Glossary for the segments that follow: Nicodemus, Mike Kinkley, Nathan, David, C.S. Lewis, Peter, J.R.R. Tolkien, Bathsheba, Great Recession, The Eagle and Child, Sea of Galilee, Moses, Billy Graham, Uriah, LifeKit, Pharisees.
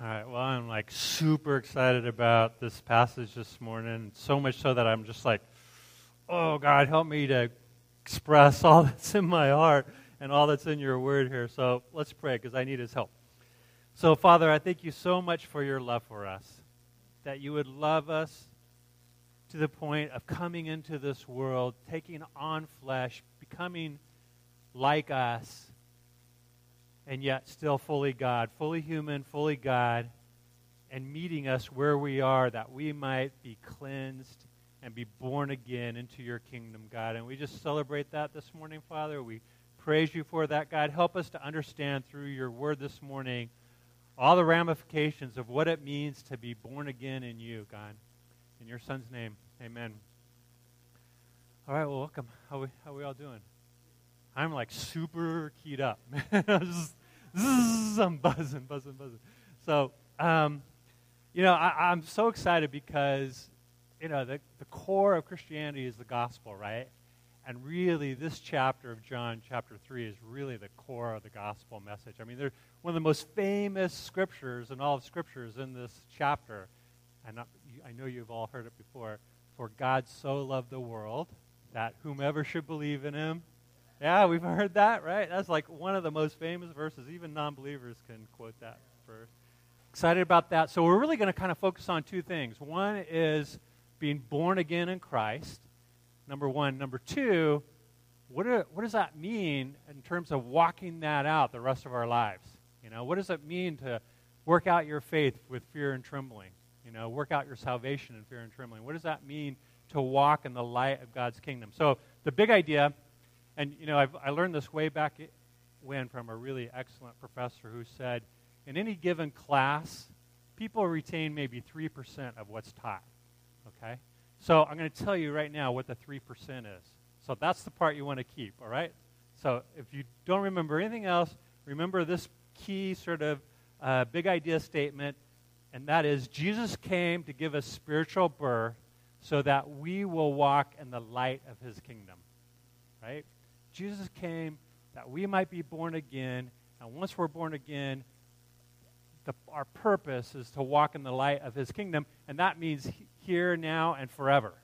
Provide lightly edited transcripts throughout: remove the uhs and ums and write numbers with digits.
All right, well, I'm like super excited about this passage this morning, so much so that I'm just like, oh, God, help me to express all that's in my heart and all that's in your word here. So let's pray, because I need his help. So, Father, I thank you so much for your love for us, that you would love us to the point of coming into this world, taking on flesh, becoming like us, and yet still fully God, fully human, fully God, and meeting us where we are, that we might be cleansed and be born again into your kingdom, God. And we just celebrate that this morning, Father. We praise you for that, God. Help us to understand through your word this morning all the ramifications of what it means to be born again in you, God. In your son's name, amen. All right, well, welcome. How we all doing? I'm like super keyed up. I'm buzzing. So, I'm so excited because, the core of Christianity is the gospel, right? And really, this chapter of John, chapter 3, is really the core of the gospel message. I mean, they're one of the most famous scriptures in all of scriptures in this chapter. And I know you've all heard it before. For God so loved the world that whomever should believe in him. Yeah, we've heard that, right? That's like one of the most famous verses. Even non-believers can quote that verse. Excited about that. So we're really going to kind of focus on two things. One is being born again in Christ, number one. Number two, what does that mean in terms of walking that out the rest of our lives? What does it mean to work out your faith with fear and trembling? Work out your salvation in fear and trembling. What does that mean to walk in the light of God's kingdom? So the big idea. And, I learned this way back when from a really excellent professor who said, in any given class, people retain maybe 3% of what's taught, okay? So I'm going to tell you right now what the 3% is. So that's the part you want to keep, all right? So if you don't remember anything else, remember this key sort of big idea statement, and that is Jesus came to give us spiritual birth so that we will walk in the light of his kingdom, right? Jesus came that we might be born again, and once we're born again, our purpose is to walk in the light of his kingdom, and that means here, now, and forever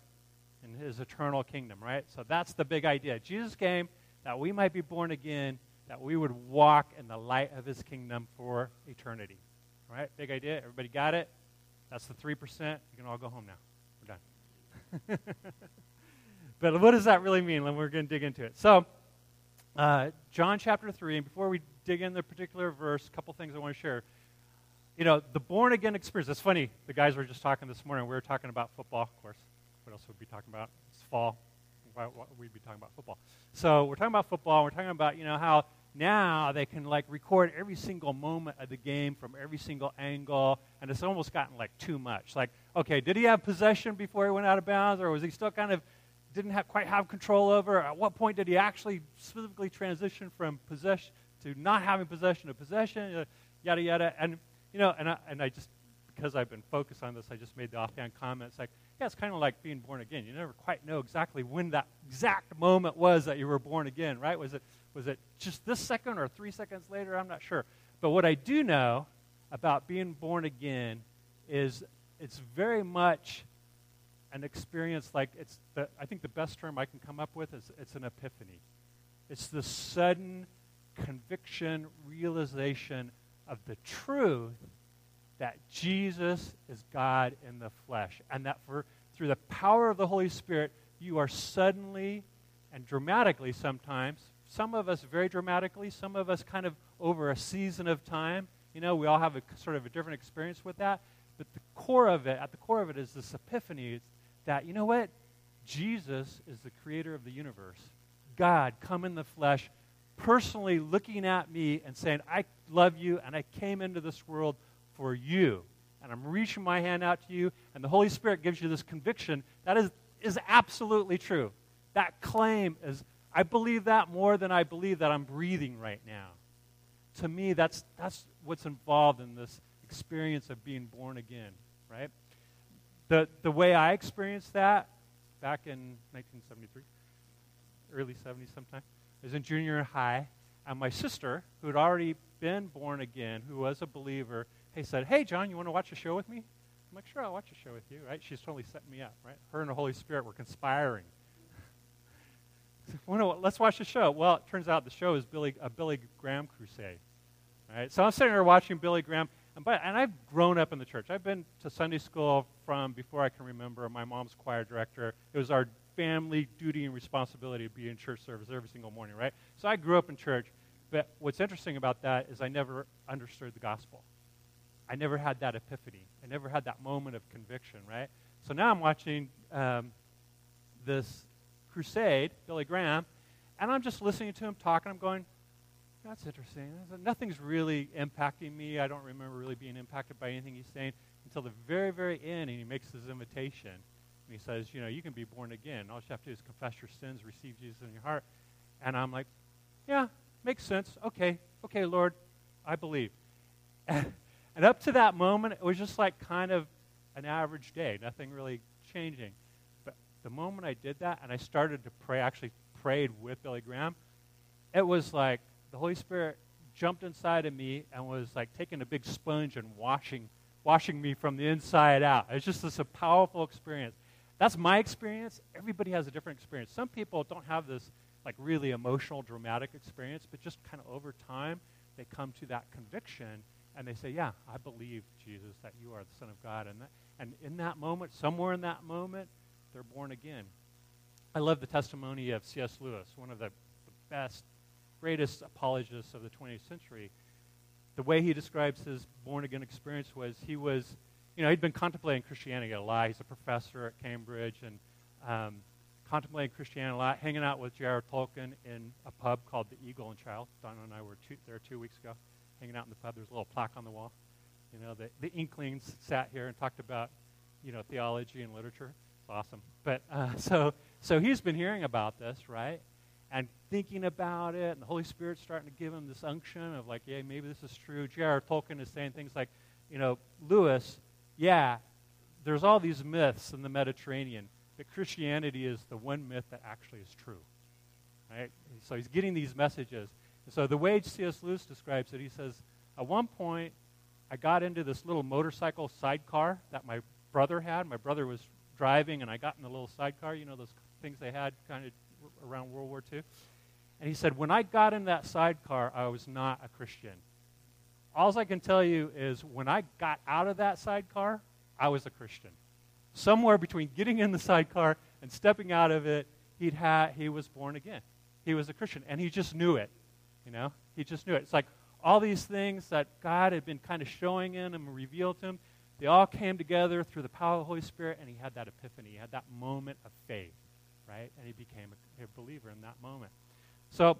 in his eternal kingdom, right? So that's the big idea. Jesus came that we might be born again, that we would walk in the light of his kingdom for eternity, all right? Big idea. Everybody got it? That's the 3%. You can all go home now. We're done. But what does that really mean? We're going to dig into it. So, John chapter 3, and before we dig into the particular verse, a couple things I want to share. The born-again experience. It's funny. The guys were just talking this morning. We were talking about football, of course. What else would we be talking about? It's fall. We'd be talking about football. So we're talking about football. We're talking about, how now they can, record every single moment of the game from every single angle, and it's almost gotten, too much. Okay, did he have possession before he went out of bounds, or was he still kind of didn't quite have control over? At what point did he actually specifically transition from possession to not having possession to possession, yada, yada. And, I just, because I've been focused on this, I just made the offhand comment. It's it's kind of like being born again. You never quite know exactly when that exact moment was that you were born again, right? Was it just this second or 3 seconds later? I'm not sure. But what I do know about being born again is it's very much an experience I think the best term I can come up with is it's an epiphany. It's the sudden conviction, realization of the truth that Jesus is God in the flesh, and that through the power of the Holy Spirit, you are suddenly and dramatically sometimes, some of us very dramatically, some of us kind of over a season of time. We all have a sort of a different experience with that. But at the core of it is this epiphany. It's that, Jesus is the creator of the universe. God, come in the flesh, personally looking at me and saying, I love you, and I came into this world for you. And I'm reaching my hand out to you, and the Holy Spirit gives you this conviction. That is absolutely true. That claim is, I believe that more than I believe that I'm breathing right now. To me, that's what's involved in this experience of being born again, right? The way I experienced that back in 1973, early 70s sometime, I was in junior high, and my sister, who had already been born again, who was a believer, He said, hey, John, you want to watch a show with me? I'm like, sure, I'll watch a show with you, right? She's totally setting me up, right? Her and the Holy Spirit were conspiring. Well, no, let's watch the show. Well, it turns out the show is a Billy Graham crusade. Right? So I'm sitting there watching Billy Graham. And I've grown up in the church. I've been to Sunday school from before I can remember. My mom's choir director. It was our family duty and responsibility to be in church service every single morning, right? So I grew up in church. But what's interesting about that is I never understood the gospel. I never had that epiphany. I never had that moment of conviction, right? So now I'm watching this crusade, Billy Graham, and I'm just listening to him talk, and I'm going, that's interesting. Nothing's really impacting me. I don't remember really being impacted by anything he's saying until the very, very end, and he makes his invitation. And he says, you know, you can be born again. All you have to do is confess your sins, receive Jesus in your heart. And I'm like, yeah, makes sense. Okay, Lord, I believe. And up to that moment, it was just like kind of an average day, nothing really changing. But the moment I did that and I started to pray, actually prayed with Billy Graham, it was like the Holy Spirit jumped inside of me and was like taking a big sponge and washing me from the inside out. It's just this a powerful experience. That's my experience. Everybody has a different experience. Some people don't have this like really emotional, dramatic experience, but just kind of over time, they come to that conviction. And they say, yeah, I believe, Jesus, that you are the Son of God. And in that moment, somewhere in that moment, they're born again. I love the testimony of C.S. Lewis, one of the best, greatest apologists of the 20th century. The way he describes his born-again experience was he was, you know, he'd been contemplating Christianity a lot. He's a professor at Cambridge and contemplating Christianity a lot, hanging out with J.R.R. Tolkien in a pub called The Eagle and Child. Donna and I were there 2 weeks ago. Hanging out in the pub, there's a little plaque on the wall. You know, the Inklings sat here and talked about, you know, theology and literature. It's awesome. But so he's been hearing about this, right? And thinking about it, and the Holy Spirit's starting to give him this unction of like, yeah, maybe this is true. J.R.R. Tolkien is saying things like, you know, Lewis, yeah, there's all these myths in the Mediterranean, but Christianity is the one myth that actually is true, right? So he's getting these messages. So the way C.S. Lewis describes it, he says, at one point, I got into this little motorcycle sidecar that my brother had. My brother was driving, and I got in the little sidecar, you know, those things they had kind of around World War II. And he said, when I got in that sidecar, I was not a Christian. All I can tell you is when I got out of that sidecar, I was a Christian. Somewhere between getting in the sidecar and stepping out of it, he was born again. He was a Christian, and he just knew it. You know, he just knew it. It's like all these things that God had been kind of showing him and revealed to him, they all came together through the power of the Holy Spirit, and he had that epiphany. He had that moment of faith, right? And he became a believer in that moment. So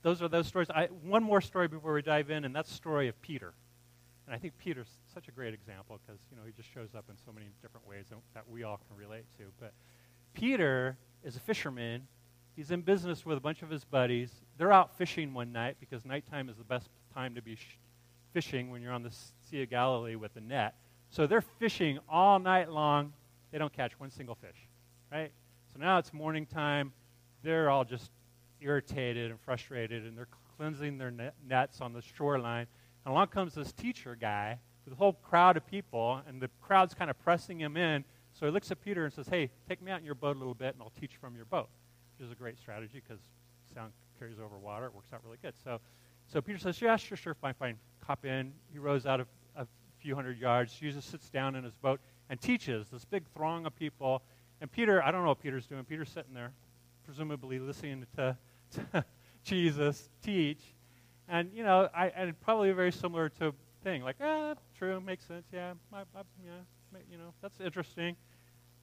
those are those stories. One more story before we dive in, and that's the story of Peter. And I think Peter's such a great example because, you know, he just shows up in so many different ways that we all can relate to. But Peter is a fisherman. He's in business with a bunch of his buddies. They're out fishing one night because nighttime is the best time to be fishing when you're on the Sea of Galilee with a net. So they're fishing all night long. They don't catch one single fish, right? So now it's morning time. They're all just irritated and frustrated, and they're cleansing their nets on the shoreline. And along comes this teacher guy with a whole crowd of people, and the crowd's kind of pressing him in. So he looks at Peter and says, hey, take me out in your boat a little bit, and I'll teach from your boat. Which is a great strategy because sound carries over water. It works out really good. So Peter says, yeah, sure, fine. Hop in. He rows out a few hundred yards. Jesus sits down in his boat and teaches this big throng of people. And Peter, I don't know what Peter's doing. Peter's sitting there, presumably listening to Jesus teach. And, you know, and probably a very similar to thing. Like, true, makes sense. Yeah, you know, that's interesting.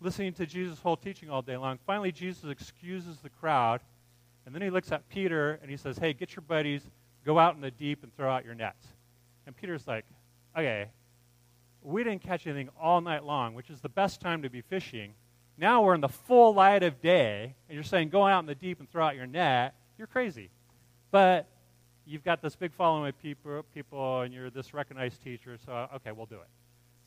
Listening to Jesus' whole teaching all day long. Finally, Jesus excuses the crowd, and then he looks at Peter, and he says, hey, get your buddies, go out in the deep and throw out your nets. And Peter's like, okay, we didn't catch anything all night long, which is the best time to be fishing. Now we're in the full light of day, and you're saying go out in the deep and throw out your net. You're crazy. But you've got this big following of people, and you're this recognized teacher, so okay, we'll do it.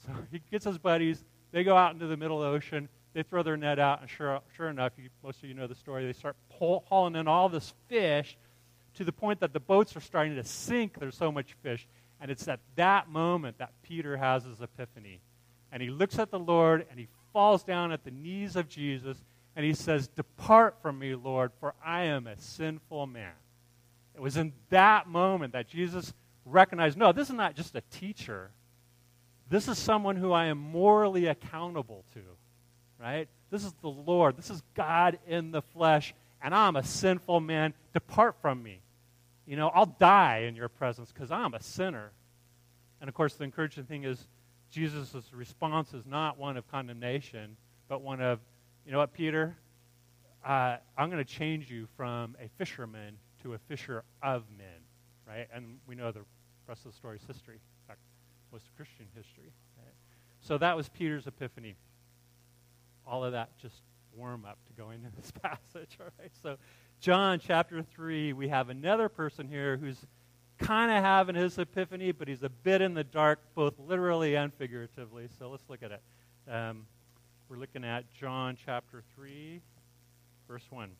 So he gets his buddies. They go out into the middle of the ocean. They throw their net out, and sure enough, most of you know the story, they start hauling in all this fish to the point that the boats are starting to sink. There's so much fish. And it's at that moment that Peter has his epiphany. And he looks at the Lord, and he falls down at the knees of Jesus, and he says, "Depart from me, Lord, for I am a sinful man." It was in that moment that Jesus recognized, no, this is not just a teacher. This is someone who I am morally accountable to, right? This is the Lord. This is God in the flesh, and I'm a sinful man. Depart from me. You know, I'll die in your presence because I'm a sinner. And, of course, the encouraging thing is Jesus' response is not one of condemnation, but one of, you know what, Peter? I'm going to change you from a fisherman to a fisher of men, right? And we know the rest of the story's history. In fact, most of Christian history. Right? So that was Peter's epiphany. All of that just warm up to go into this passage, all right? So John chapter 3, we have another person here who's kind of having his epiphany, but he's a bit in the dark, both literally and figuratively. So let's look at it. We're looking at John chapter 3, verse 1.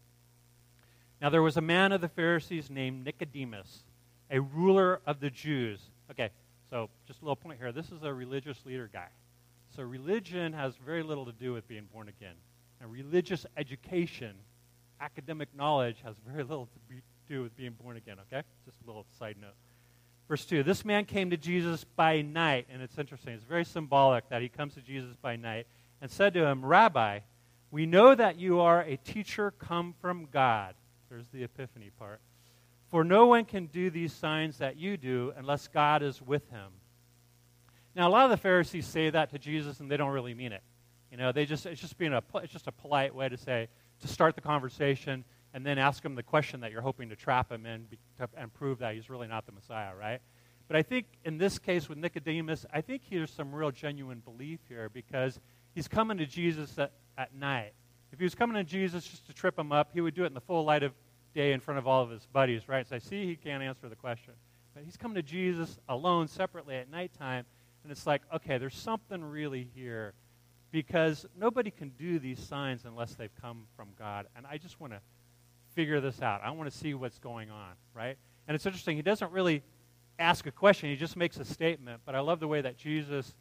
Now there was a man of the Pharisees named Nicodemus, a ruler of the Jews. Okay, so just a little point here. This is a religious leader guy. So religion has very little to do with being born again. And religious education, academic knowledge, has very little to do with being born again, okay? Just a little side note. Verse 2, this man came to Jesus by night, and it's interesting. It's very symbolic that he comes to Jesus by night and said to him, "Rabbi, we know that you are a teacher come from God." There's the epiphany part. "For no one can do these signs that you do unless God is with him." Now, a lot of the Pharisees say that to Jesus, and they don't really mean it. You know, they it's just a polite way to say, to start the conversation and then ask him the question that you're hoping to trap him in and prove that he's really not the Messiah, right? But I think in this case with Nicodemus, I think there's some real genuine belief here because he's coming to Jesus at night. If he was coming to Jesus just to trip him up, he would do it in the full light of day in front of all of his buddies, right? So I see he can't answer the question. But he's coming to Jesus alone, separately at nighttime, and it's like, okay, there's something really here because nobody can do these signs unless they've come from God. And I just want to figure this out. I want to see what's going on, right? And it's interesting. He doesn't really ask a question. He just makes a statement. But I love the way that Jesus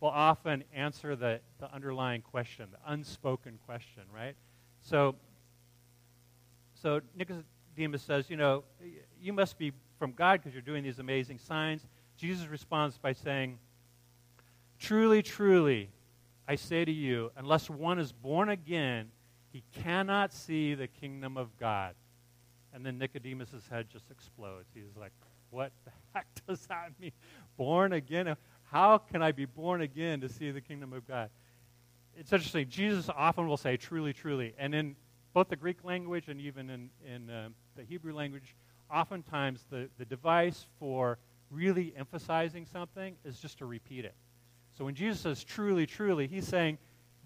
will often answer the underlying question, the unspoken question, right? So Nicodemus says, you know, you must be from God because you're doing these amazing signs. Jesus responds by saying, "Truly, truly, I say to you, unless one is born again, he cannot see the kingdom of God." And then Nicodemus' head just explodes. He's like, what the heck does that mean? Born again? How can I be born again to see the kingdom of God? It's interesting. Jesus often will say, "Truly, truly." And in both the Greek language and even in the Hebrew language, oftentimes the device for really emphasizing something is just to repeat it. So when Jesus says, "Truly, truly," he's saying,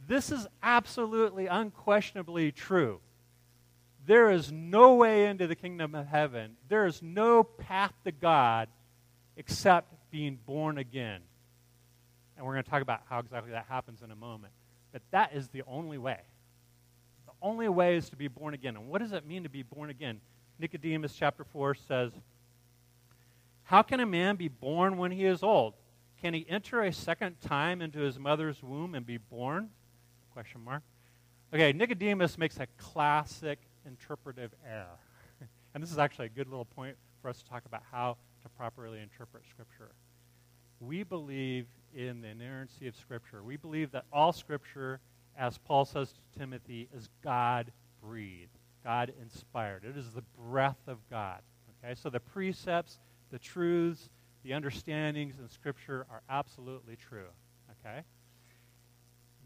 this is absolutely, unquestionably true. There is no way into the kingdom of heaven. There is no path to God except being born again. And we're going to talk about how exactly that happens in a moment. But that is the only way. The only way is to be born again. And what does it mean to be born again? Nicodemus chapter 4 says, "How can a man be born when he is old? Can he enter a second time into his mother's womb and be born?" Question mark. Okay, Nicodemus makes a classic interpretive error. And this is actually a good little point for us to talk about how to properly interpret Scripture. We believe in the inerrancy of Scripture. We believe that all Scripture, as Paul says to Timothy, is God-breathed, God-inspired. It is the breath of God. Okay, so the precepts, the truths, the understandings in Scripture are absolutely true, okay?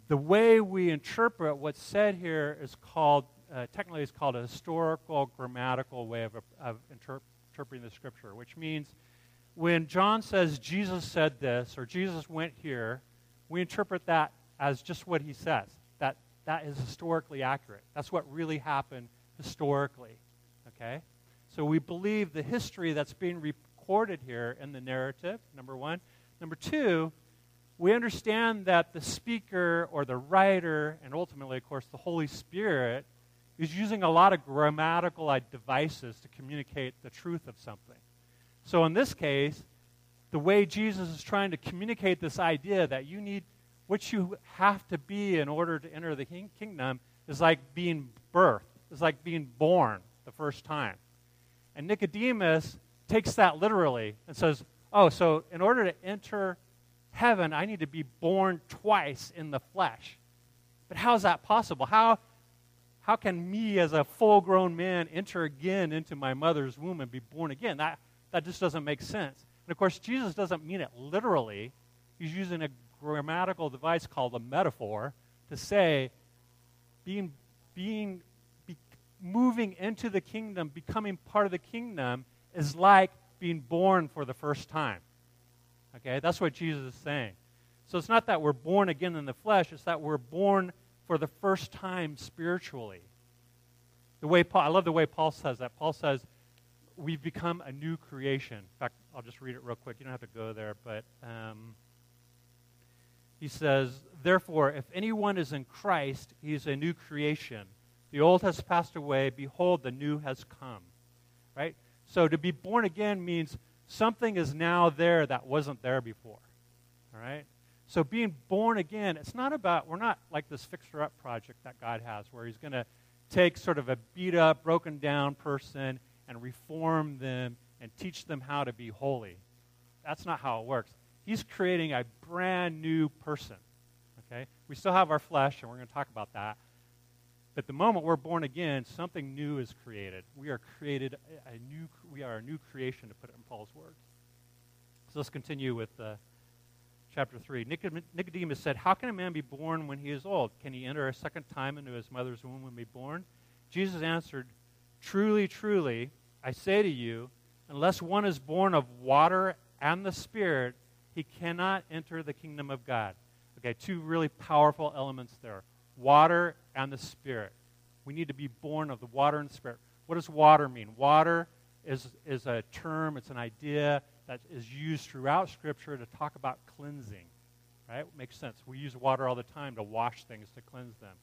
The way we interpret what's said here is called, technically it's called a historical grammatical way of interpreting the Scripture, which means when John says Jesus said this or Jesus went here, we interpret that as just what he says. That is historically accurate. That's what really happened historically, okay? So we believe the history that's being recorded here in the narrative, number one. Number two, we understand that the speaker or the writer, and ultimately, of course, the Holy Spirit, is using a lot of grammatical devices to communicate the truth of something. So in this case, the way Jesus is trying to communicate this idea that you need, what you have to be in order to enter the kingdom is like being birthed. It's like being born the first time. And Nicodemus takes that literally and says, oh, so in order to enter heaven, I need to be born twice in the flesh. But how is that possible? How can me as a full-grown man enter again into my mother's womb and be born again? That just doesn't make sense. And, of course, Jesus doesn't mean it literally. He's using a grammatical device called a metaphor to say moving into the kingdom, becoming part of the kingdom is like being born for the first time. Okay, that's what Jesus is saying. So it's not that we're born again in the flesh, it's that we're born for the first time spiritually. The way Paul, I love the way Paul says that. Paul says, we've become a new creation. In fact, I'll just read it real quick. You don't have to go there, but he says, therefore, if anyone is in Christ, he is a new creation. The old has passed away. Behold, the new has come. Right? So to be born again means something is now there that wasn't there before. All right? So being born again, it's not about, we're not like this fixer-up project that God has where he's going to take sort of a beat-up, broken-down person and reform them and teach them how to be holy. That's not how it works. He's creating a brand new person. Okay? We still have our flesh, and we're going to talk about that. But the moment we're born again, something new is created. We are a new creation, to put it in Paul's words. So let's continue with chapter 3. Nicodemus said, how can a man be born when he is old? Can he enter a second time into his mother's womb and be born? Jesus answered, truly, truly, I say to you, unless one is born of water and the Spirit, he cannot enter the kingdom of God. Okay, two really powerful elements there. Water and the Spirit. We need to be born of the water and the Spirit. What does water mean? Water is a term, it's an idea that is used throughout Scripture to talk about cleansing. Right? It makes sense. We use water all the time to wash things, to cleanse them.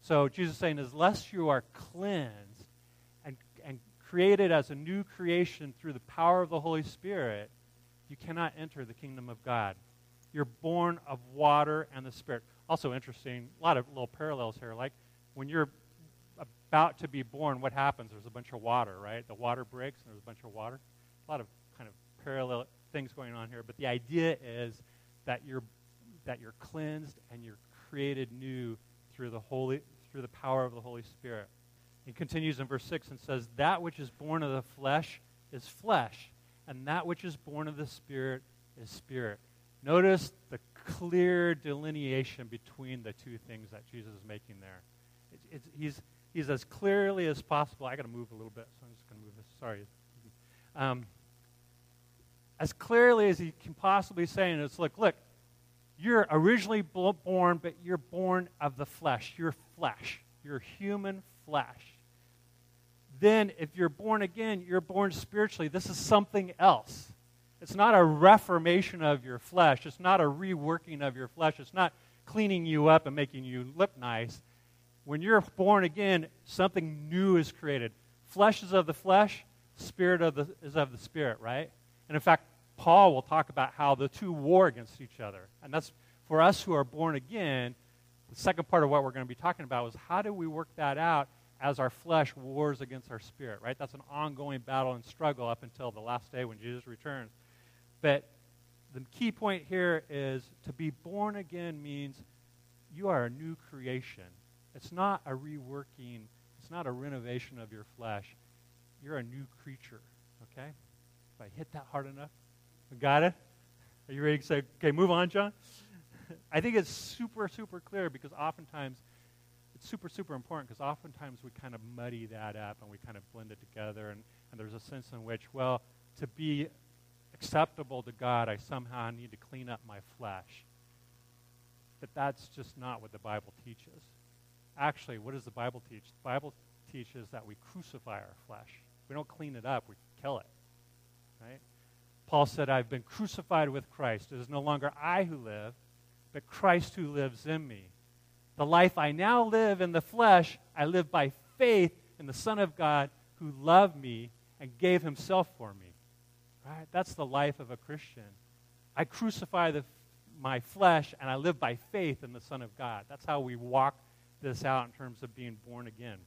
So Jesus is saying, unless you are cleansed and created as a new creation through the power of the Holy Spirit, you cannot enter the kingdom of God. You're born of water and the Spirit. Also interesting, a lot of little parallels here. Like when you're about to be born, what happens? There's a bunch of water, right? The water breaks and there's a bunch of water. A lot of kind of parallel things going on here. But the idea is that you're cleansed and you're created new through the power of the Holy Spirit. It continues in verse 6 and says, that which is born of the flesh is flesh, and that which is born of the Spirit is spirit. Notice the clear delineation between the two things that Jesus is making there. He's as clearly as possible. I got to move a little bit, so I'm just going to move this. Sorry. As clearly as he can possibly say, and it's like, look, you're originally born, but you're born of the flesh. You're flesh. You're human flesh. Then, if you're born again, you're born spiritually. This is something else. It's not a reformation of your flesh. It's not a reworking of your flesh. It's not cleaning you up and making you look nice. When you're born again, something new is created. Flesh is of the flesh, spirit is of the spirit, right? And in fact, Paul will talk about how the two war against each other. And that's for us who are born again, the second part of what we're going to be talking about is how do we work that out as our flesh wars against our spirit, right? That's an ongoing battle and struggle up until the last day when Jesus returns. But the key point here is to be born again means you are a new creation. It's not a reworking. It's not a renovation of your flesh. You're a new creature, okay? If I hit that hard enough, we got it? Are you ready to say, okay, move on, John? I think it's super, super clear because oftentimes it's super, super important because oftentimes we kind of muddy that up and we kind of blend it together and there's a sense in which, well, to be acceptable to God, I somehow need to clean up my flesh. But that's just not what the Bible teaches. Actually, what does the Bible teach? The Bible teaches that we crucify our flesh. We don't clean it up, we kill it. Right? Paul said, I've been crucified with Christ. It is no longer I who live, but Christ who lives in me. The life I now live in the flesh, I live by faith in the Son of God who loved me and gave himself for me. Right? That's the life of a Christian. I crucify my flesh, and I live by faith in the Son of God. That's how we walk this out in terms of being born again.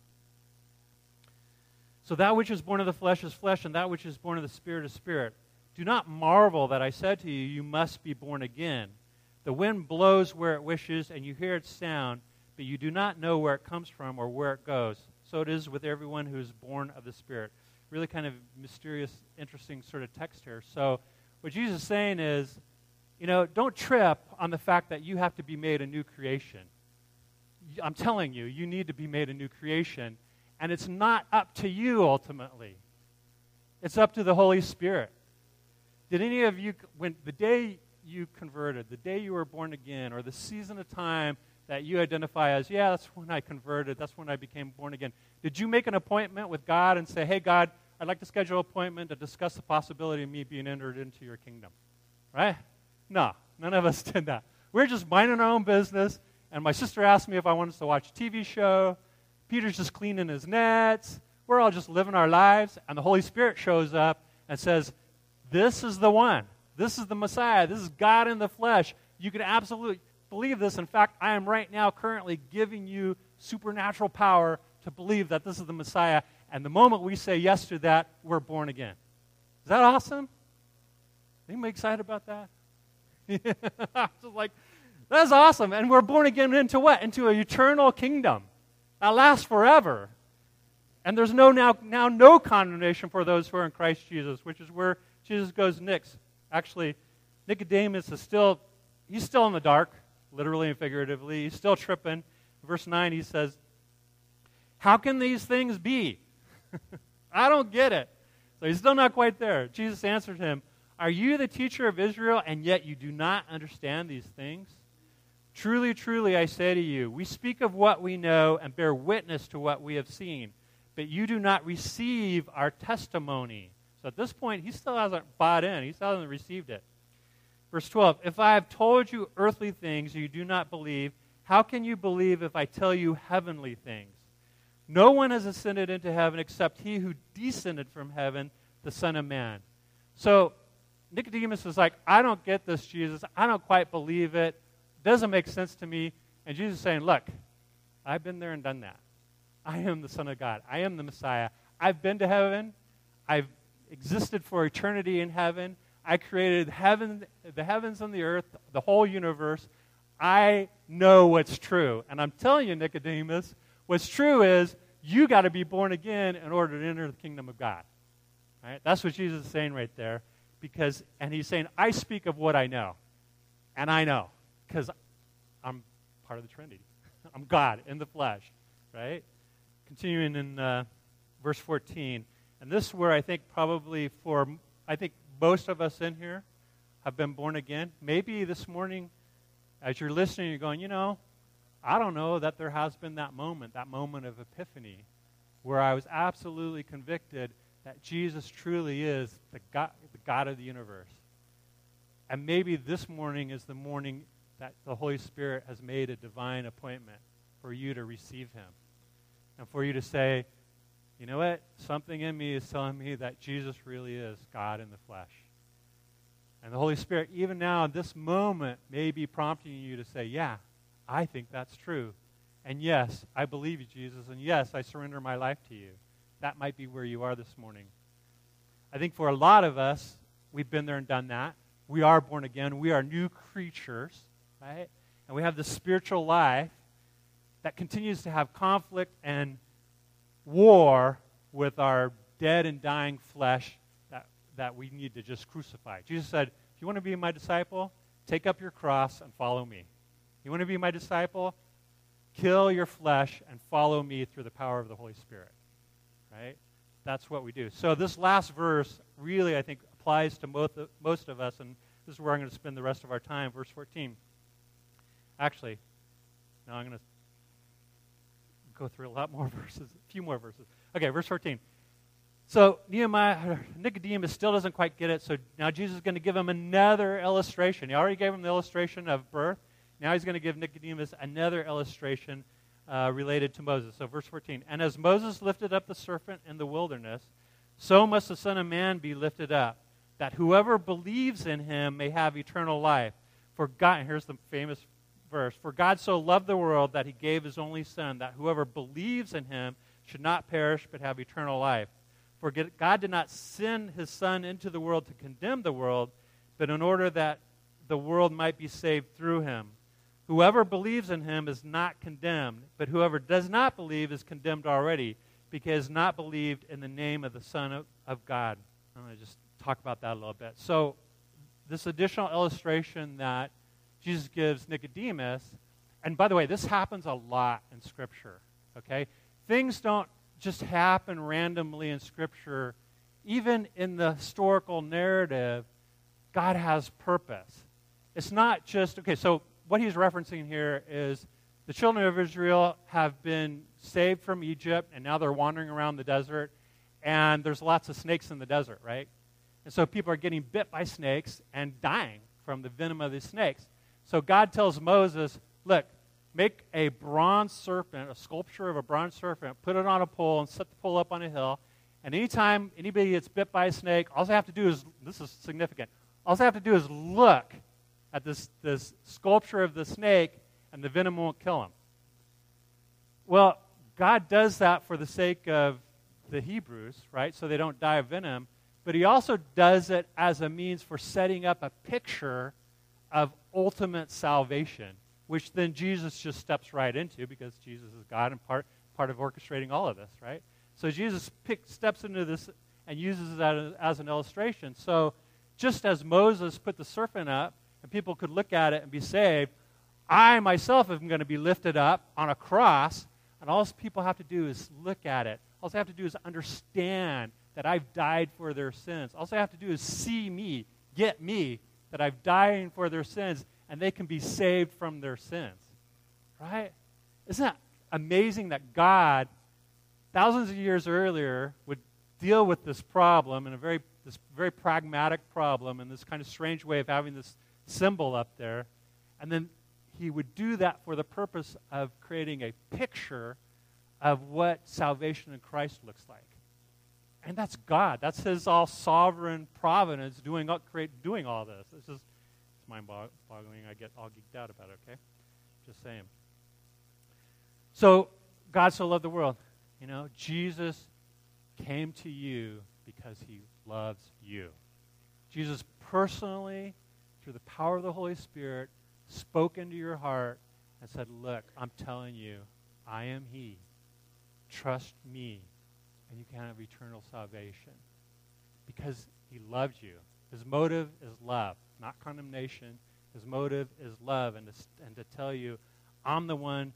So that which is born of the flesh is flesh, and that which is born of the Spirit is spirit. Do not marvel that I said to you, you must be born again. The wind blows where it wishes, and you hear its sound, but you do not know where it comes from or where it goes. So it is with everyone who is born of the Spirit. Really kind of mysterious, interesting sort of text here. So what Jesus is saying is, don't trip on the fact that you have to be made a new creation. I'm telling you, you need to be made a new creation. And it's not up to you ultimately. It's up to the Holy Spirit. Did any of you, when the day you converted, the day you were born again, or the season of time that you identify as, yeah, that's when I converted, that's when I became born again, did you make an appointment with God and say, hey, God, I'd like to schedule an appointment to discuss the possibility of me being entered into your kingdom? Right? No, none of us did that. We're just minding our own business, and my sister asked me if I wanted to watch a TV show. Peter's just cleaning his nets. We're all just living our lives, and the Holy Spirit shows up and says, this is the one. This is the Messiah. This is God in the flesh. You can absolutely believe this. In fact, I am right now currently giving you supernatural power to believe that this is the Messiah, and the moment we say yes to that, we're born again. Is that awesome? Anybody excited about that? I'm just like, that's awesome. And we're born again into what? Into an eternal kingdom that lasts forever. And there's now no condemnation for those who are in Christ Jesus, which is where Jesus goes next. Actually, Nicodemus is still in the dark, literally and figuratively. He's still tripping. Verse 9, he says, how can these things be? I don't get it. So he's still not quite there. Jesus answered him, are you the teacher of Israel, and yet you do not understand these things? Truly, truly, I say to you, we speak of what we know and bear witness to what we have seen, but you do not receive our testimony. So at this point, he still hasn't bought in. He still hasn't received it. Verse 12, if I have told you earthly things you do not believe, how can you believe if I tell you heavenly things? No one has ascended into heaven except he who descended from heaven, the Son of Man. So Nicodemus was like, I don't get this, Jesus. I don't quite believe it. It doesn't make sense to me. And Jesus is saying, look, I've been there and done that. I am the Son of God. I am the Messiah. I've been to heaven. I've existed for eternity in heaven. I created heaven, the heavens and the earth, the whole universe. I know what's true. And I'm telling you, Nicodemus, what's true is you got to be born again in order to enter the kingdom of God. All right? That's what Jesus is saying right there. And he's saying, I speak of what I know. And I know. Because I'm part of the Trinity. I'm God in the flesh. Right? Continuing in verse 14. And this is where I think probably most of us in here have been born again. Maybe this morning, as you're listening, you're going, I don't know that there has been that moment of epiphany where I was absolutely convicted that Jesus truly is the God of the universe. And maybe this morning is the morning that the Holy Spirit has made a divine appointment for you to receive him. And for you to say, you know what? Something in me is telling me that Jesus really is God in the flesh. And the Holy Spirit, even now in this moment, may be prompting you to say, yeah, I think that's true. And yes, I believe you, Jesus. And yes, I surrender my life to you. That might be where you are this morning. I think for a lot of us, we've been there and done that. We are born again. We are new creatures, right? And we have this spiritual life that continues to have conflict and war with our dead and dying flesh that we need to just crucify. Jesus said, if you want to be my disciple, take up your cross and follow me. You want to be my disciple? Kill your flesh and follow me through the power of the Holy Spirit. Right? That's what we do. So this last verse really, I think, applies to most of us, and this is where I'm going to spend the rest of our time, verse 14. Actually, now I'm going to go through a few more verses. Okay, verse 14. So Nicodemus still doesn't quite get it, so now Jesus is going to give him another illustration. He already gave him the illustration of birth. Now he's going to give Nicodemus another illustration related to Moses. So verse 14, and as Moses lifted up the serpent in the wilderness, so must the Son of Man be lifted up, that whoever believes in him may have eternal life. For God, here's the famous verse, for God so loved the world that he gave his only son, that whoever believes in him should not perish but have eternal life. For God did not send his son into the world to condemn the world, but in order that the world might be saved through him. Whoever believes in him is not condemned, but whoever does not believe is condemned already, because he has not believed in the name of the Son of God. I'm going to just talk about that a little bit. So this additional illustration that Jesus gives Nicodemus, and by the way, this happens a lot in Scripture, okay? Things don't just happen randomly in Scripture. Even in the historical narrative, God has purpose. It's not just, okay, so what he's referencing here is the children of Israel have been saved from Egypt, and now they're wandering around the desert, and there's lots of snakes in the desert, right? And so people are getting bit by snakes and dying from the venom of these snakes. So God tells Moses, look, make a bronze serpent, a sculpture of a bronze serpent, put it on a pole and set the pole up on a hill. And anytime anybody gets bit by a snake, all they have to do is, this is significant, all they have to do is look at this sculpture of the snake, and the venom won't kill him. Well, God does that for the sake of the Hebrews, right, so they don't die of venom. But he also does it as a means for setting up a picture of ultimate salvation, which then Jesus just steps right into, because Jesus is God and part of orchestrating all of this, right? So Jesus steps into this and uses that as an illustration. So just as Moses put the serpent up and people could look at it and be saved, I myself am going to be lifted up on a cross, and all people have to do is look at it. All they have to do is understand that I've died for their sins. All they have to do is see me, get me, that I've died for their sins, and they can be saved from their sins, right? Isn't that amazing that God, thousands of years earlier, would deal with this problem, and this very pragmatic problem, and this kind of strange way of having this symbol up there, and then he would do that for the purpose of creating a picture of what salvation in Christ looks like. And that's God. That's his all-sovereign providence doing all this. It's mind-boggling. I get all geeked out about it, okay? Just saying. So God so loved the world. You know, Jesus came to you because he loves you. Jesus personally, through the power of the Holy Spirit, spoke into your heart and said, look, I'm telling you, I am he. Trust me. And you can have eternal salvation because he loved you. His motive is love, not condemnation. His motive is love, and to tell you, I'm the one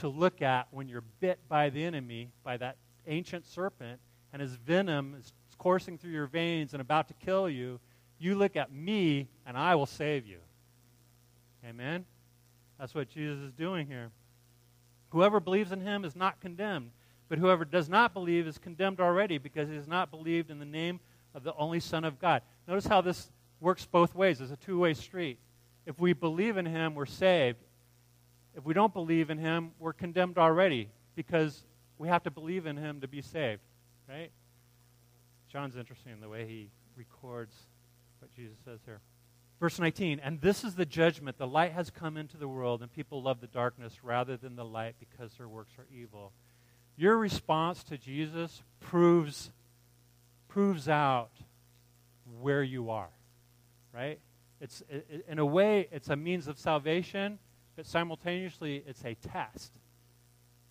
to look at when you're bit by the enemy, by that ancient serpent, and his venom is coursing through your veins and about to kill you. You look at me, and I will save you. Amen? That's what Jesus is doing here. Whoever believes in him is not condemned. But whoever does not believe is condemned already, because he has not believed in the name of the only Son of God. Notice how this works both ways. It's a two-way street. If we believe in him, we're saved. If we don't believe in him, we're condemned already, because we have to believe in him to be saved, right? John's interesting in the way he records what Jesus says here. Verse 19, and this is the judgment. The light has come into the world, and people love the darkness rather than the light because their works are evil. Your response to Jesus proves out where you are, right? In a way, it's a means of salvation, but simultaneously, it's a test,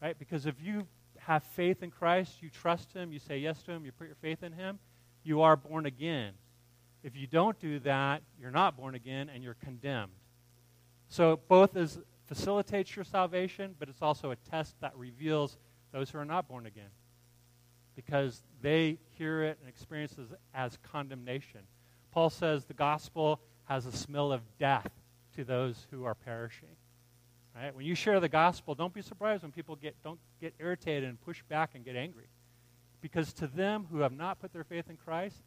right? Because if you have faith in Christ, you trust him, you say yes to him, you put your faith in him, you are born again. If you don't do that, you're not born again, and you're condemned. So both facilitates your salvation, but it's also a test that reveals those who are not born again, because they hear it and experience it as condemnation. Paul says the gospel has a smell of death to those who are perishing. Right? When you share the gospel, don't be surprised when people don't get irritated and push back and get angry, because to them who have not put their faith in Christ,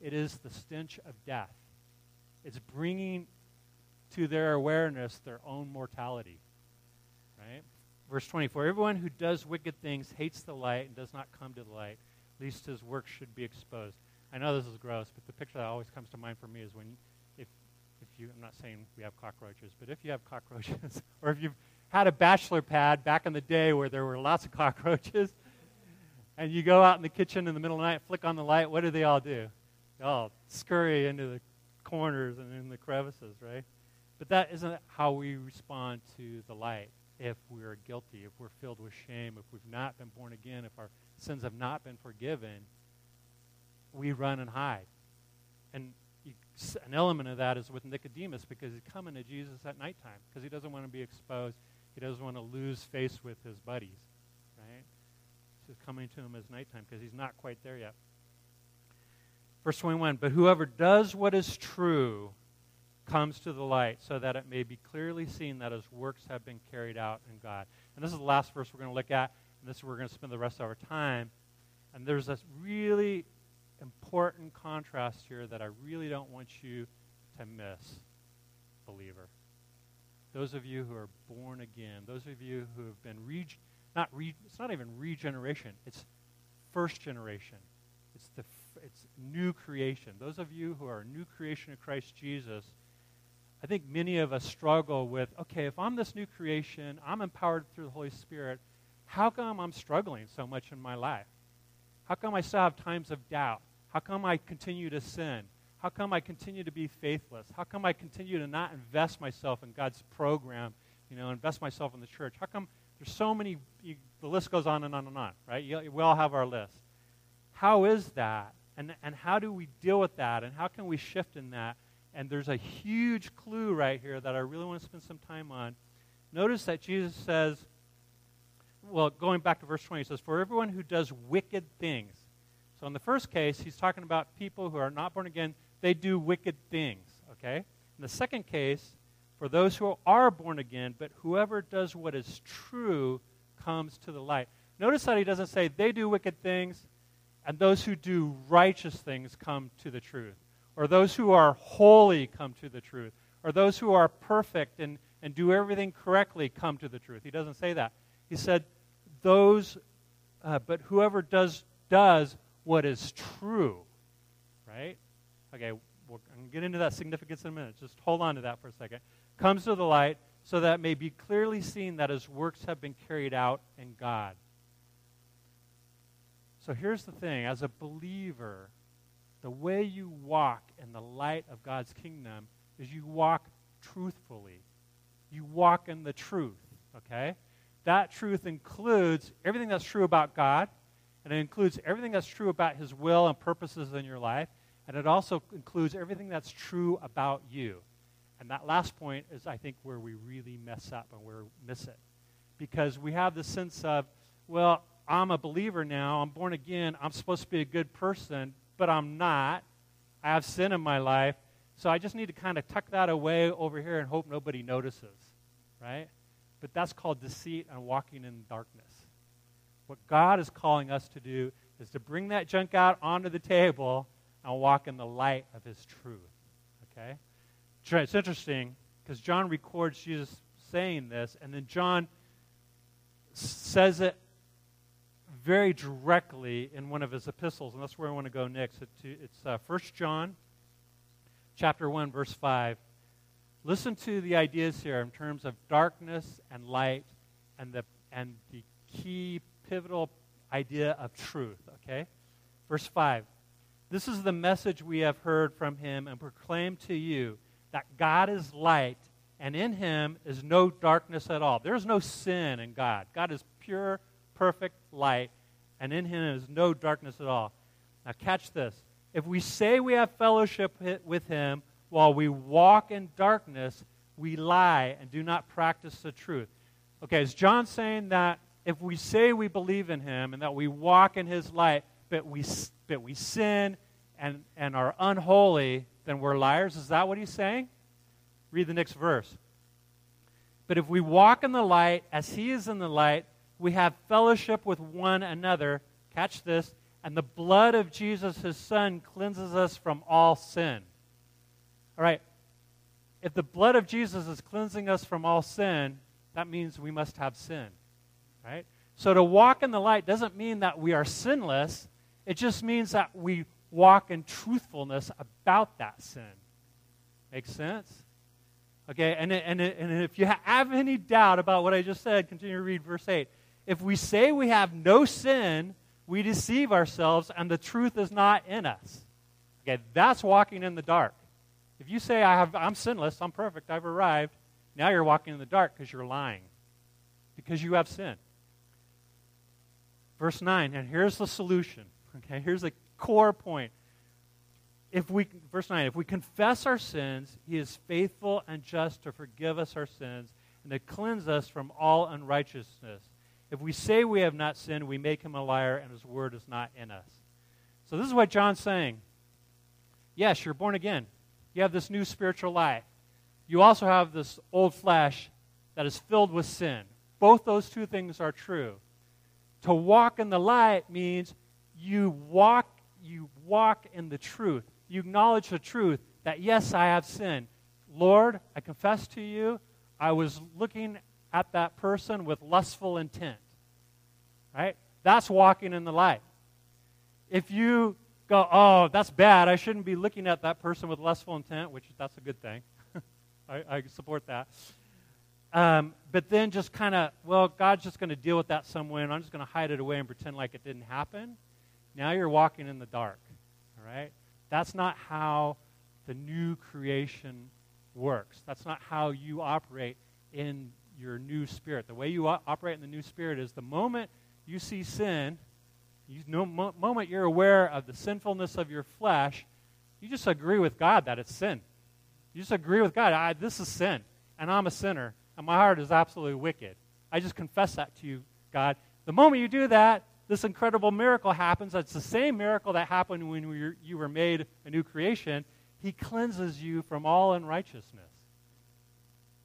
it is the stench of death. It's bringing to their awareness their own mortality. Right? Verse 24, everyone who does wicked things hates the light and does not come to the light, lest his work should be exposed. I know this is gross, but the picture that always comes to mind for me is when, if you, I'm not saying we have cockroaches, but if you have cockroaches, or if you've had a bachelor pad back in the day where there were lots of cockroaches, and you go out in the kitchen in the middle of the night, flick on the light, what do they all do? They all scurry into the corners and in the crevices, right? But that isn't how we respond to the light if we are guilty, if we're filled with shame, if we've not been born again, if our sins have not been forgiven. We run and hide. And an element of that is with Nicodemus, because he's coming to Jesus at nighttime because he doesn't want to be exposed. He doesn't want to lose face with his buddies, right? He's coming to him as nighttime because he's not quite there yet. Verse 21, but whoever does what is true comes to the light so that it may be clearly seen that his works have been carried out in God. And this is the last verse we're going to look at, and this is where we're going to spend the rest of our time. And there's this really important contrast here that I really don't want you to miss, believer. Those of you who are born again, those of you who have been, it's not even regeneration, it's first generation. It's new creation. Those of you who are a new creation in Christ Jesus, I think many of us struggle with, okay, if I'm this new creation, I'm empowered through the Holy Spirit, how come I'm struggling so much in my life? How come I still have times of doubt? How come I continue to sin? How come I continue to be faithless? How come I continue to not invest myself in God's program, invest myself in the church? How come there's so many, the list goes on and on and on, right? We all have our list. How is that? And how do we deal with that? And how can we shift in that? And there's a huge clue right here that I really want to spend some time on. Notice that Jesus says, well, going back to verse 20, he says, for everyone who does wicked things. So in the first case, he's talking about people who are not born again. They do wicked things, okay? In the second case, for those who are born again, but whoever does what is true comes to the light. Notice that he doesn't say they do wicked things and those who do righteous things come to the truth, or those who are holy come to the truth, or those who are perfect and do everything correctly come to the truth. He doesn't say that. He said, but whoever does what is true, right? Okay, I'm going to get into that significance in a minute. Just hold on to that for a second. Comes to the light so that it may be clearly seen that his works have been carried out in God. So here's the thing. As a believer, the way you walk in the light of God's kingdom is you walk truthfully. You walk in the truth, okay? That truth includes everything that's true about God, and it includes everything that's true about his will and purposes in your life, and it also includes everything that's true about you. And that last point is, I think, where we really mess up and where we miss it. Because we have the sense of, well, I'm a believer now, I'm born again, I'm supposed to be a good person, but I'm not. I have sin in my life, so I just need to kind of tuck that away over here and hope nobody notices, right? But that's called deceit and walking in darkness. What God is calling us to do is to bring that junk out onto the table and walk in the light of his truth. Okay? It's interesting because John records Jesus saying this, and then John says it very directly in one of his epistles, and that's where I want to go next. It's 1 John chapter 1, verse 5. Listen to the ideas here in terms of darkness and light and the key pivotal idea of truth, okay? Verse 5, this is the message we have heard from him and proclaimed to you, that God is light and in him is no darkness at all. There is no sin in God. God is pure, perfect light, and in him is no darkness at all. Now catch this. If we say we have fellowship with him, while we walk in darkness, we lie and do not practice the truth. Okay, is John saying that if we say we believe in him and that we walk in his light, but we sin and are unholy, then we're liars? Is that what he's saying? Read the next verse. But if we walk in the light as he is in the light, we have fellowship with one another. Catch this. And the blood of Jesus, his son, cleanses us from all sin. All right, if the blood of Jesus is cleansing us from all sin, that means we must have sin, right? So to walk in the light doesn't mean that we are sinless. It just means that we walk in truthfulness about that sin. Make sense? Okay, and if you have any doubt about what I just said, continue to read verse 8. If we say we have no sin, we deceive ourselves, and the truth is not in us. Okay, that's walking in the dark. If you say, I'm sinless, I'm perfect, I've arrived, now you're walking in the dark because you're lying, because you have sin. Verse 9, and here's the solution. Okay, here's the core point. Verse 9, if we confess our sins, he is faithful and just to forgive us our sins and to cleanse us from all unrighteousness. If we say we have not sinned, we make him a liar, and his word is not in us. So this is what John's saying. Yes, you're born again. You have this new spiritual life. You also have this old flesh that is filled with sin. Both those two things are true. To walk in the light means you walk in the truth. You acknowledge the truth that, yes, I have sinned. Lord, I confess to you, I was looking at that person with lustful intent. Right? That's walking in the light. If you go, oh, that's bad, I shouldn't be looking at that person with lustful intent, which that's a good thing. I support that. But then just kind of, well, God's just going to deal with that some way, and I'm just going to hide it away and pretend like it didn't happen. Now you're walking in the dark, all right? That's not how the new creation works. That's not how you operate in your new spirit. The way you operate in the new spirit is the moment you see sin, moment you're aware of the sinfulness of your flesh, you just agree with God that it's sin. You just agree with God, this is sin, and I'm a sinner, and my heart is absolutely wicked. I just confess that to you, God. The moment you do that, this incredible miracle happens. It's the same miracle that happened when you were made a new creation. He cleanses you from all unrighteousness.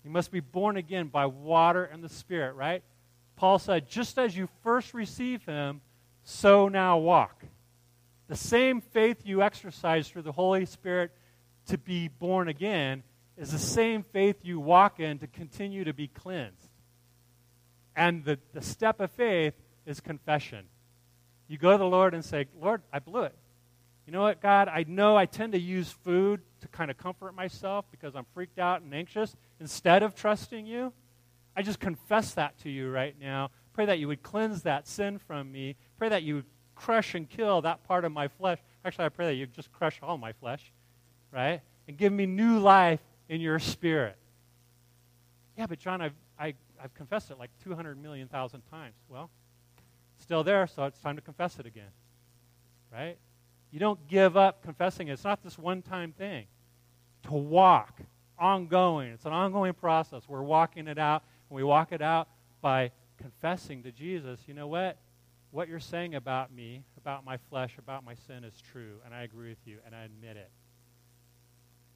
You must be born again by water and the Spirit, right? Paul said, just as you first receive him, so now walk. The same faith you exercise through the Holy Spirit to be born again is the same faith you walk in to continue to be cleansed. And the step of faith is confession. You go to the Lord and say, Lord, I blew it. You know what, God, I know I tend to use food to kind of comfort myself because I'm freaked out and anxious. Instead of trusting you, I just confess that to you right now. Pray that you would cleanse that sin from me. Pray that you would crush and kill that part of my flesh. Actually, I pray that you just crush all my flesh, right? And give me new life in your spirit. Yeah, but John, I've confessed it like 200 million thousand times. Well, it's still there, so it's time to confess it again, right? You don't give up confessing it. It's not this one-time thing. To walk, ongoing. It's an ongoing process. We're walking it out, and we walk it out by confessing to Jesus, you know what? What you're saying about me, about my flesh, about my sin is true, and I agree with you, and I admit it.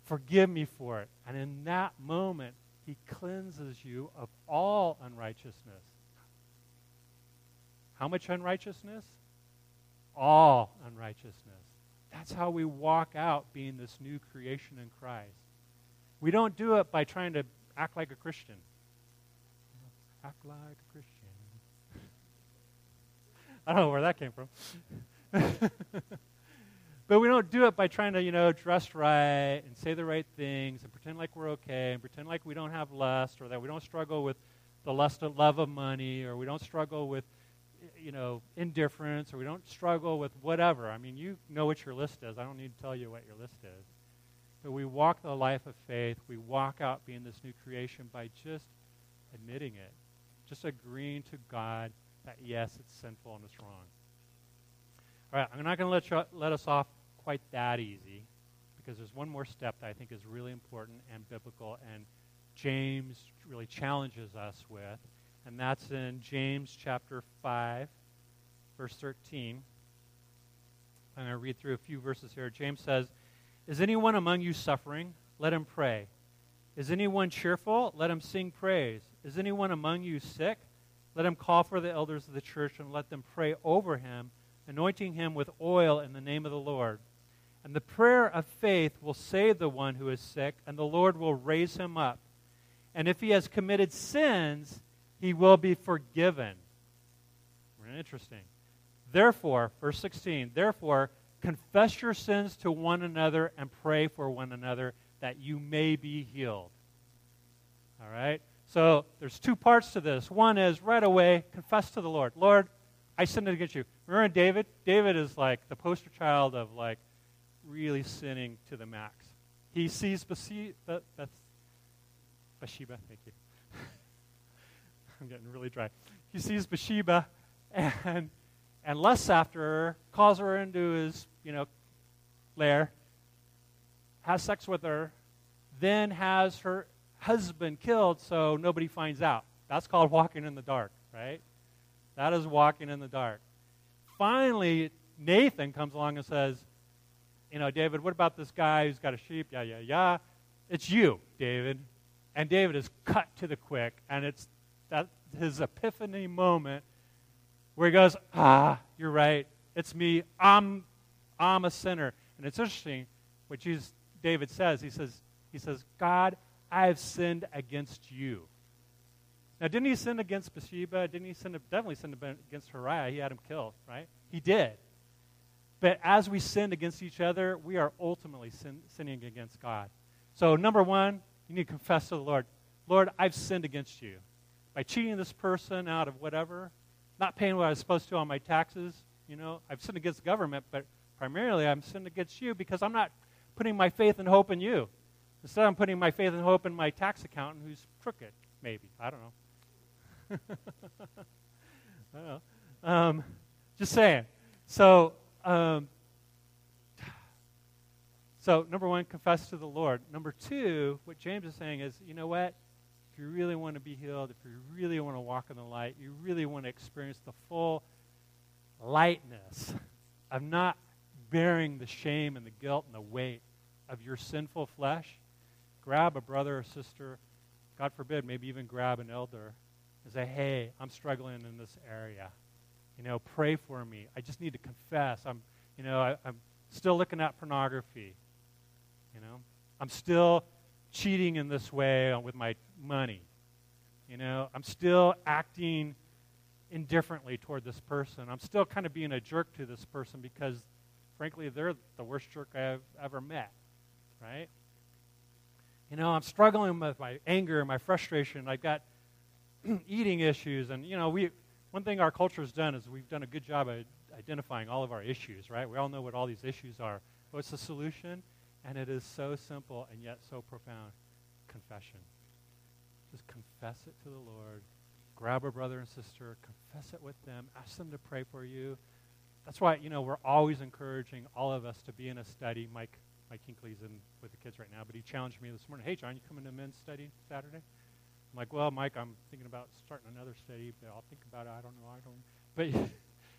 Forgive me for it. And in that moment, he cleanses you of all unrighteousness. How much unrighteousness? All unrighteousness. That's how we walk out being this new creation in Christ. We don't do it by trying to act like a Christian. Act like a Christian. I don't know where that came from. But we don't do it by trying to, dress right and say the right things and pretend like we're okay and pretend like we don't have lust or that we don't struggle with the lust of love of money or we don't struggle with, indifference or we don't struggle with whatever. I mean, you know what your list is. I don't need to tell you what your list is. But we walk the life of faith. We walk out being this new creation by just admitting it, just agreeing to God that, yes, it's sinful and it's wrong. All right, I'm not going to let us off quite that easy because there's one more step that I think is really important and biblical and James really challenges us with, and that's in James chapter 5, verse 13. I'm going to read through a few verses here. James says, "Is anyone among you suffering? Let him pray. Is anyone cheerful? Let him sing praise. Is anyone among you sick? Let him call for the elders of the church and let them pray over him, anointing him with oil in the name of the Lord. And the prayer of faith will save the one who is sick, and the Lord will raise him up. And if he has committed sins, he will be forgiven." Interesting. Therefore, verse 16, Confess your sins to one another and pray for one another that you may be healed. All right? So there's two parts to this. One is right away, confess to the Lord. Lord, I sinned against you. Remember David? David is like the poster child of like really sinning to the max. He sees Bathsheba, thank you. I'm getting really dry. He sees Bathsheba and lusts after her, calls her into his, lair, has sex with her, then has her husband killed so nobody finds out. That's called walking in the dark, right? That is walking in the dark. Finally, Nathan comes along and says, David, what about this guy who's got a sheep? Yeah. It's you, David. And David is cut to the quick, and it's that his epiphany moment where he goes, you're right. It's me. I'm a sinner. And it's interesting what David says. He says, God, I have sinned against you. Now, didn't he sin against Bathsheba? Didn't he definitely sin against Uriah? He had him killed, right? He did. But as we sin against each other, we are ultimately sinning against God. So number one, you need to confess to the Lord. Lord, I've sinned against you. By cheating this person out of whatever, not paying what I was supposed to on my taxes, I've sinned against the government, but primarily I'm sinned against you because I'm not putting my faith and hope in you. Instead, I'm putting my faith and hope in my tax accountant who's crooked, maybe. I don't know. I don't know. Just saying. So number one, confess to the Lord. Number two, what James is saying is, you know what? If you really want to be healed, if you really want to walk in the light, you really want to experience the full lightness of not bearing the shame and the guilt and the weight of your sinful flesh, grab a brother or sister, God forbid, maybe even grab an elder and say, hey, I'm struggling in this area. Pray for me. I just need to confess. I'm still looking at pornography. I'm still cheating in this way with my money. I'm still acting indifferently toward this person. I'm still kind of being a jerk to this person because, frankly, they're the worst jerk I've ever met, right? I'm struggling with my anger and my frustration. I've got eating issues, and, one thing our culture has done is we've done a good job of identifying all of our issues, right? We all know what all these issues are. What's the solution? And it is so simple and yet so profound. Confession. Just confess it to the Lord. Grab a brother and sister. Confess it with them. Ask them to pray for you. That's why, we're always encouraging all of us to be in a study. Mike Kinkley's in with the kids right now, but he challenged me this morning. Hey, John, you coming to men's study Saturday? I'm like, well, Mike, I'm thinking about starting another study, but I'll think about it. I don't know.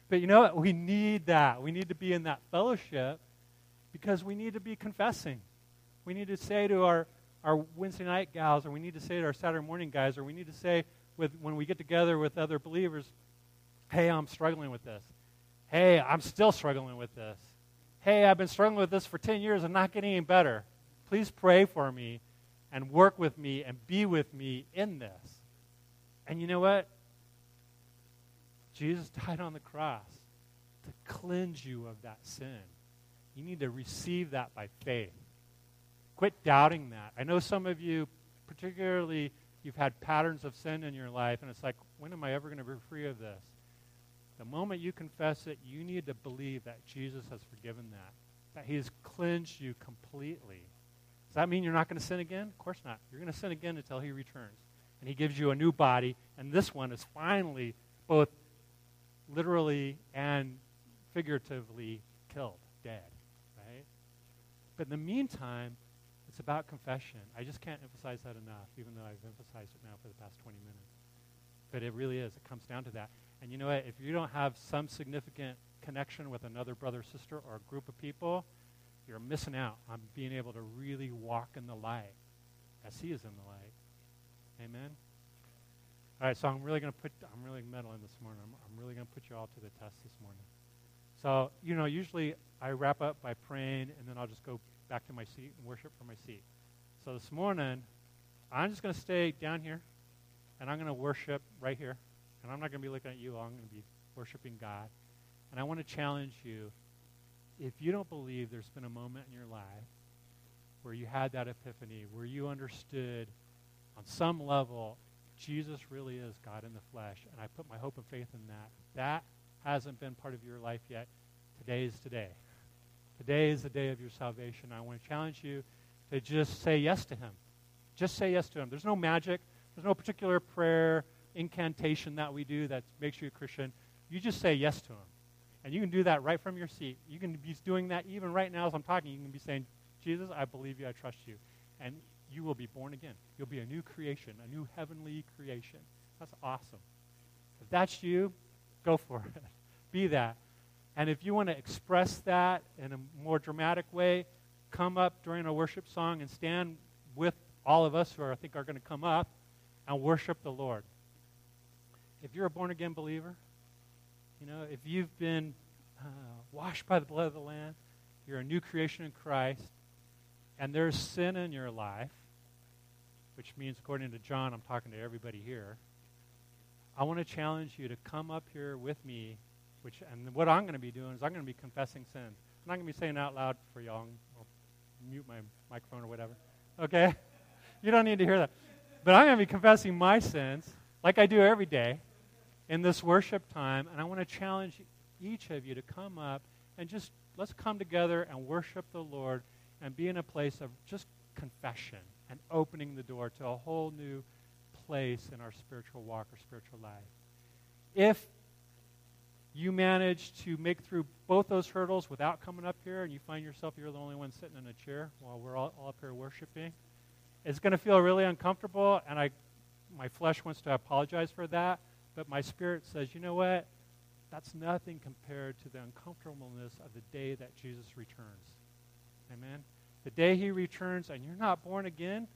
But you know what? We need that. We need to be in that fellowship because we need to be confessing. We need to say to our Wednesday night gals, or we need to say to our Saturday morning guys, or we need to say when we get together with other believers, hey, I'm struggling with this. Hey, I'm still struggling with this. Hey, I've been struggling with this for 10 years and not getting any better. Please pray for me and work with me and be with me in this. And you know what? Jesus died on the cross to cleanse you of that sin. You need to receive that by faith. Quit doubting that. I know some of you, particularly, you've had patterns of sin in your life, and it's like, when am I ever going to be free of this? The moment you confess it, you need to believe that Jesus has forgiven that he has cleansed you completely. Does that mean you're not going to sin again? Of course not. You're going to sin again until he returns, and he gives you a new body, and this one is finally both literally and figuratively killed, dead, right? But in the meantime, it's about confession. I just can't emphasize that enough, even though I've emphasized it now for the past 20 minutes. But it really is. It comes down to that. And you know what? If you don't have some significant connection with another brother, sister, or a group of people, you're missing out on being able to really walk in the light as he is in the light. Amen? All right, so I'm really meddling this morning. I'm really going to put you all to the test this morning. So, usually I wrap up by praying, and then I'll just go back to my seat and worship from my seat. So this morning, I'm just going to stay down here, and I'm going to worship right here. And I'm not going to be looking at you all. I'm going to be worshiping God. And I want to challenge you if you don't believe there's been a moment in your life where you had that epiphany, where you understood on some level Jesus really is God in the flesh, and I put my hope and faith in that, that hasn't been part of your life yet, today is today. Today is the day of your salvation. I want to challenge you to just say yes to him. Just say yes to him. There's no magic. There's no particular prayer, incantation that we do that makes you a Christian. You just say yes to him. And you can do that right from your seat. You can be doing that even right now as I'm talking. You can be saying, Jesus, I believe you. I trust you. And you will be born again. You'll be a new creation, a new heavenly creation. That's awesome. If that's you, go for it. Be that. And if you want to express that in a more dramatic way, come up during a worship song and stand with all of us who are, I think are going to come up and worship the Lord. If you're a born-again believer, you know, if you've been washed by the blood of the Lamb, you're a new creation in Christ, and there's sin in your life, which means, according to John, I'm talking to everybody here, I want to challenge you to come up here with me, and what I'm going to be doing is I'm going to be confessing sin. I'm not going to be saying it out loud for y'all. I'll mute my microphone or whatever. Okay? You don't need to hear that. But I'm going to be confessing my sins, like I do every day, in this worship time. And I want to challenge each of you to come up and just, let's come together and worship the Lord and be in a place of just confession and opening the door to a whole new place in our spiritual walk or spiritual life. If you manage to make through both those hurdles without coming up here and you find yourself you're the only one sitting in a chair while we're all up here worshiping, it's going to feel really uncomfortable, and my flesh wants to apologize for that, but my spirit says, you know what? That's nothing compared to the uncomfortableness of the day that Jesus returns. Amen? The day he returns and you're not born again,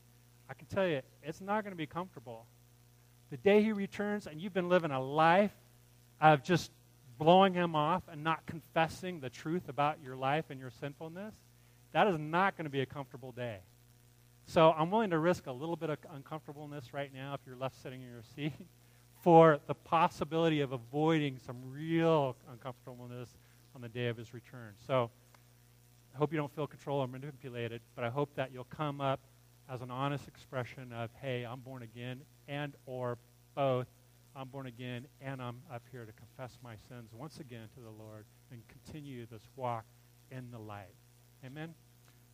I can tell you, it's not going to be comfortable. The day he returns and you've been living a life of just blowing him off and not confessing the truth about your life and your sinfulness, that is not going to be a comfortable day. So I'm willing to risk a little bit of uncomfortableness right now if you're left sitting in your seat for the possibility of avoiding some real uncomfortableness on the day of his return. So I hope you don't feel controlled or manipulated, but I hope that you'll come up as an honest expression of, hey, I'm born again, and or both. I'm born again, and I'm up here to confess my sins once again to the Lord and continue this walk in the light. Amen?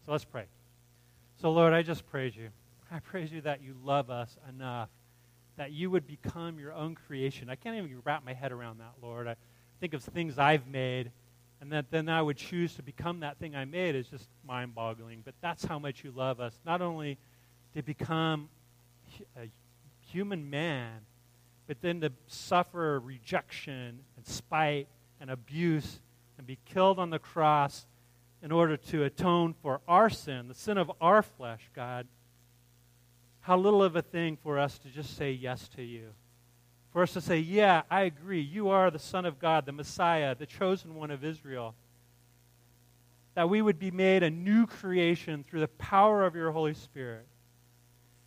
So let's pray. So, Lord, I just praise you. I praise you that you love us enough, that you would become your own creation. I can't even wrap my head around that, Lord. I think of things I've made, and that then I would choose to become that thing I made is just mind-boggling. But that's how much you love us, not only to become a human man, but then to suffer rejection and spite and abuse and be killed on the cross in order to atone for our sin, the sin of our flesh, God. How little of a thing for us to just say yes to you. For us to say, yeah, I agree. You are the Son of God, the Messiah, the chosen one of Israel. That we would be made a new creation through the power of your Holy Spirit.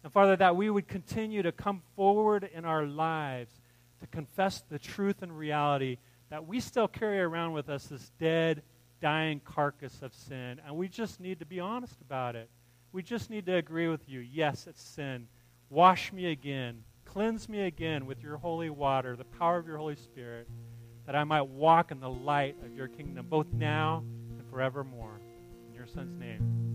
And, Father, that we would continue to come forward in our lives to confess the truth and reality that we still carry around with us this dead, dying carcass of sin. And we just need to be honest about it. We just need to agree with you. Yes, it's sin. Wash me again. Cleanse me again with your holy water, the power of your Holy Spirit, that I might walk in the light of your kingdom, both now and forevermore. In your Son's name.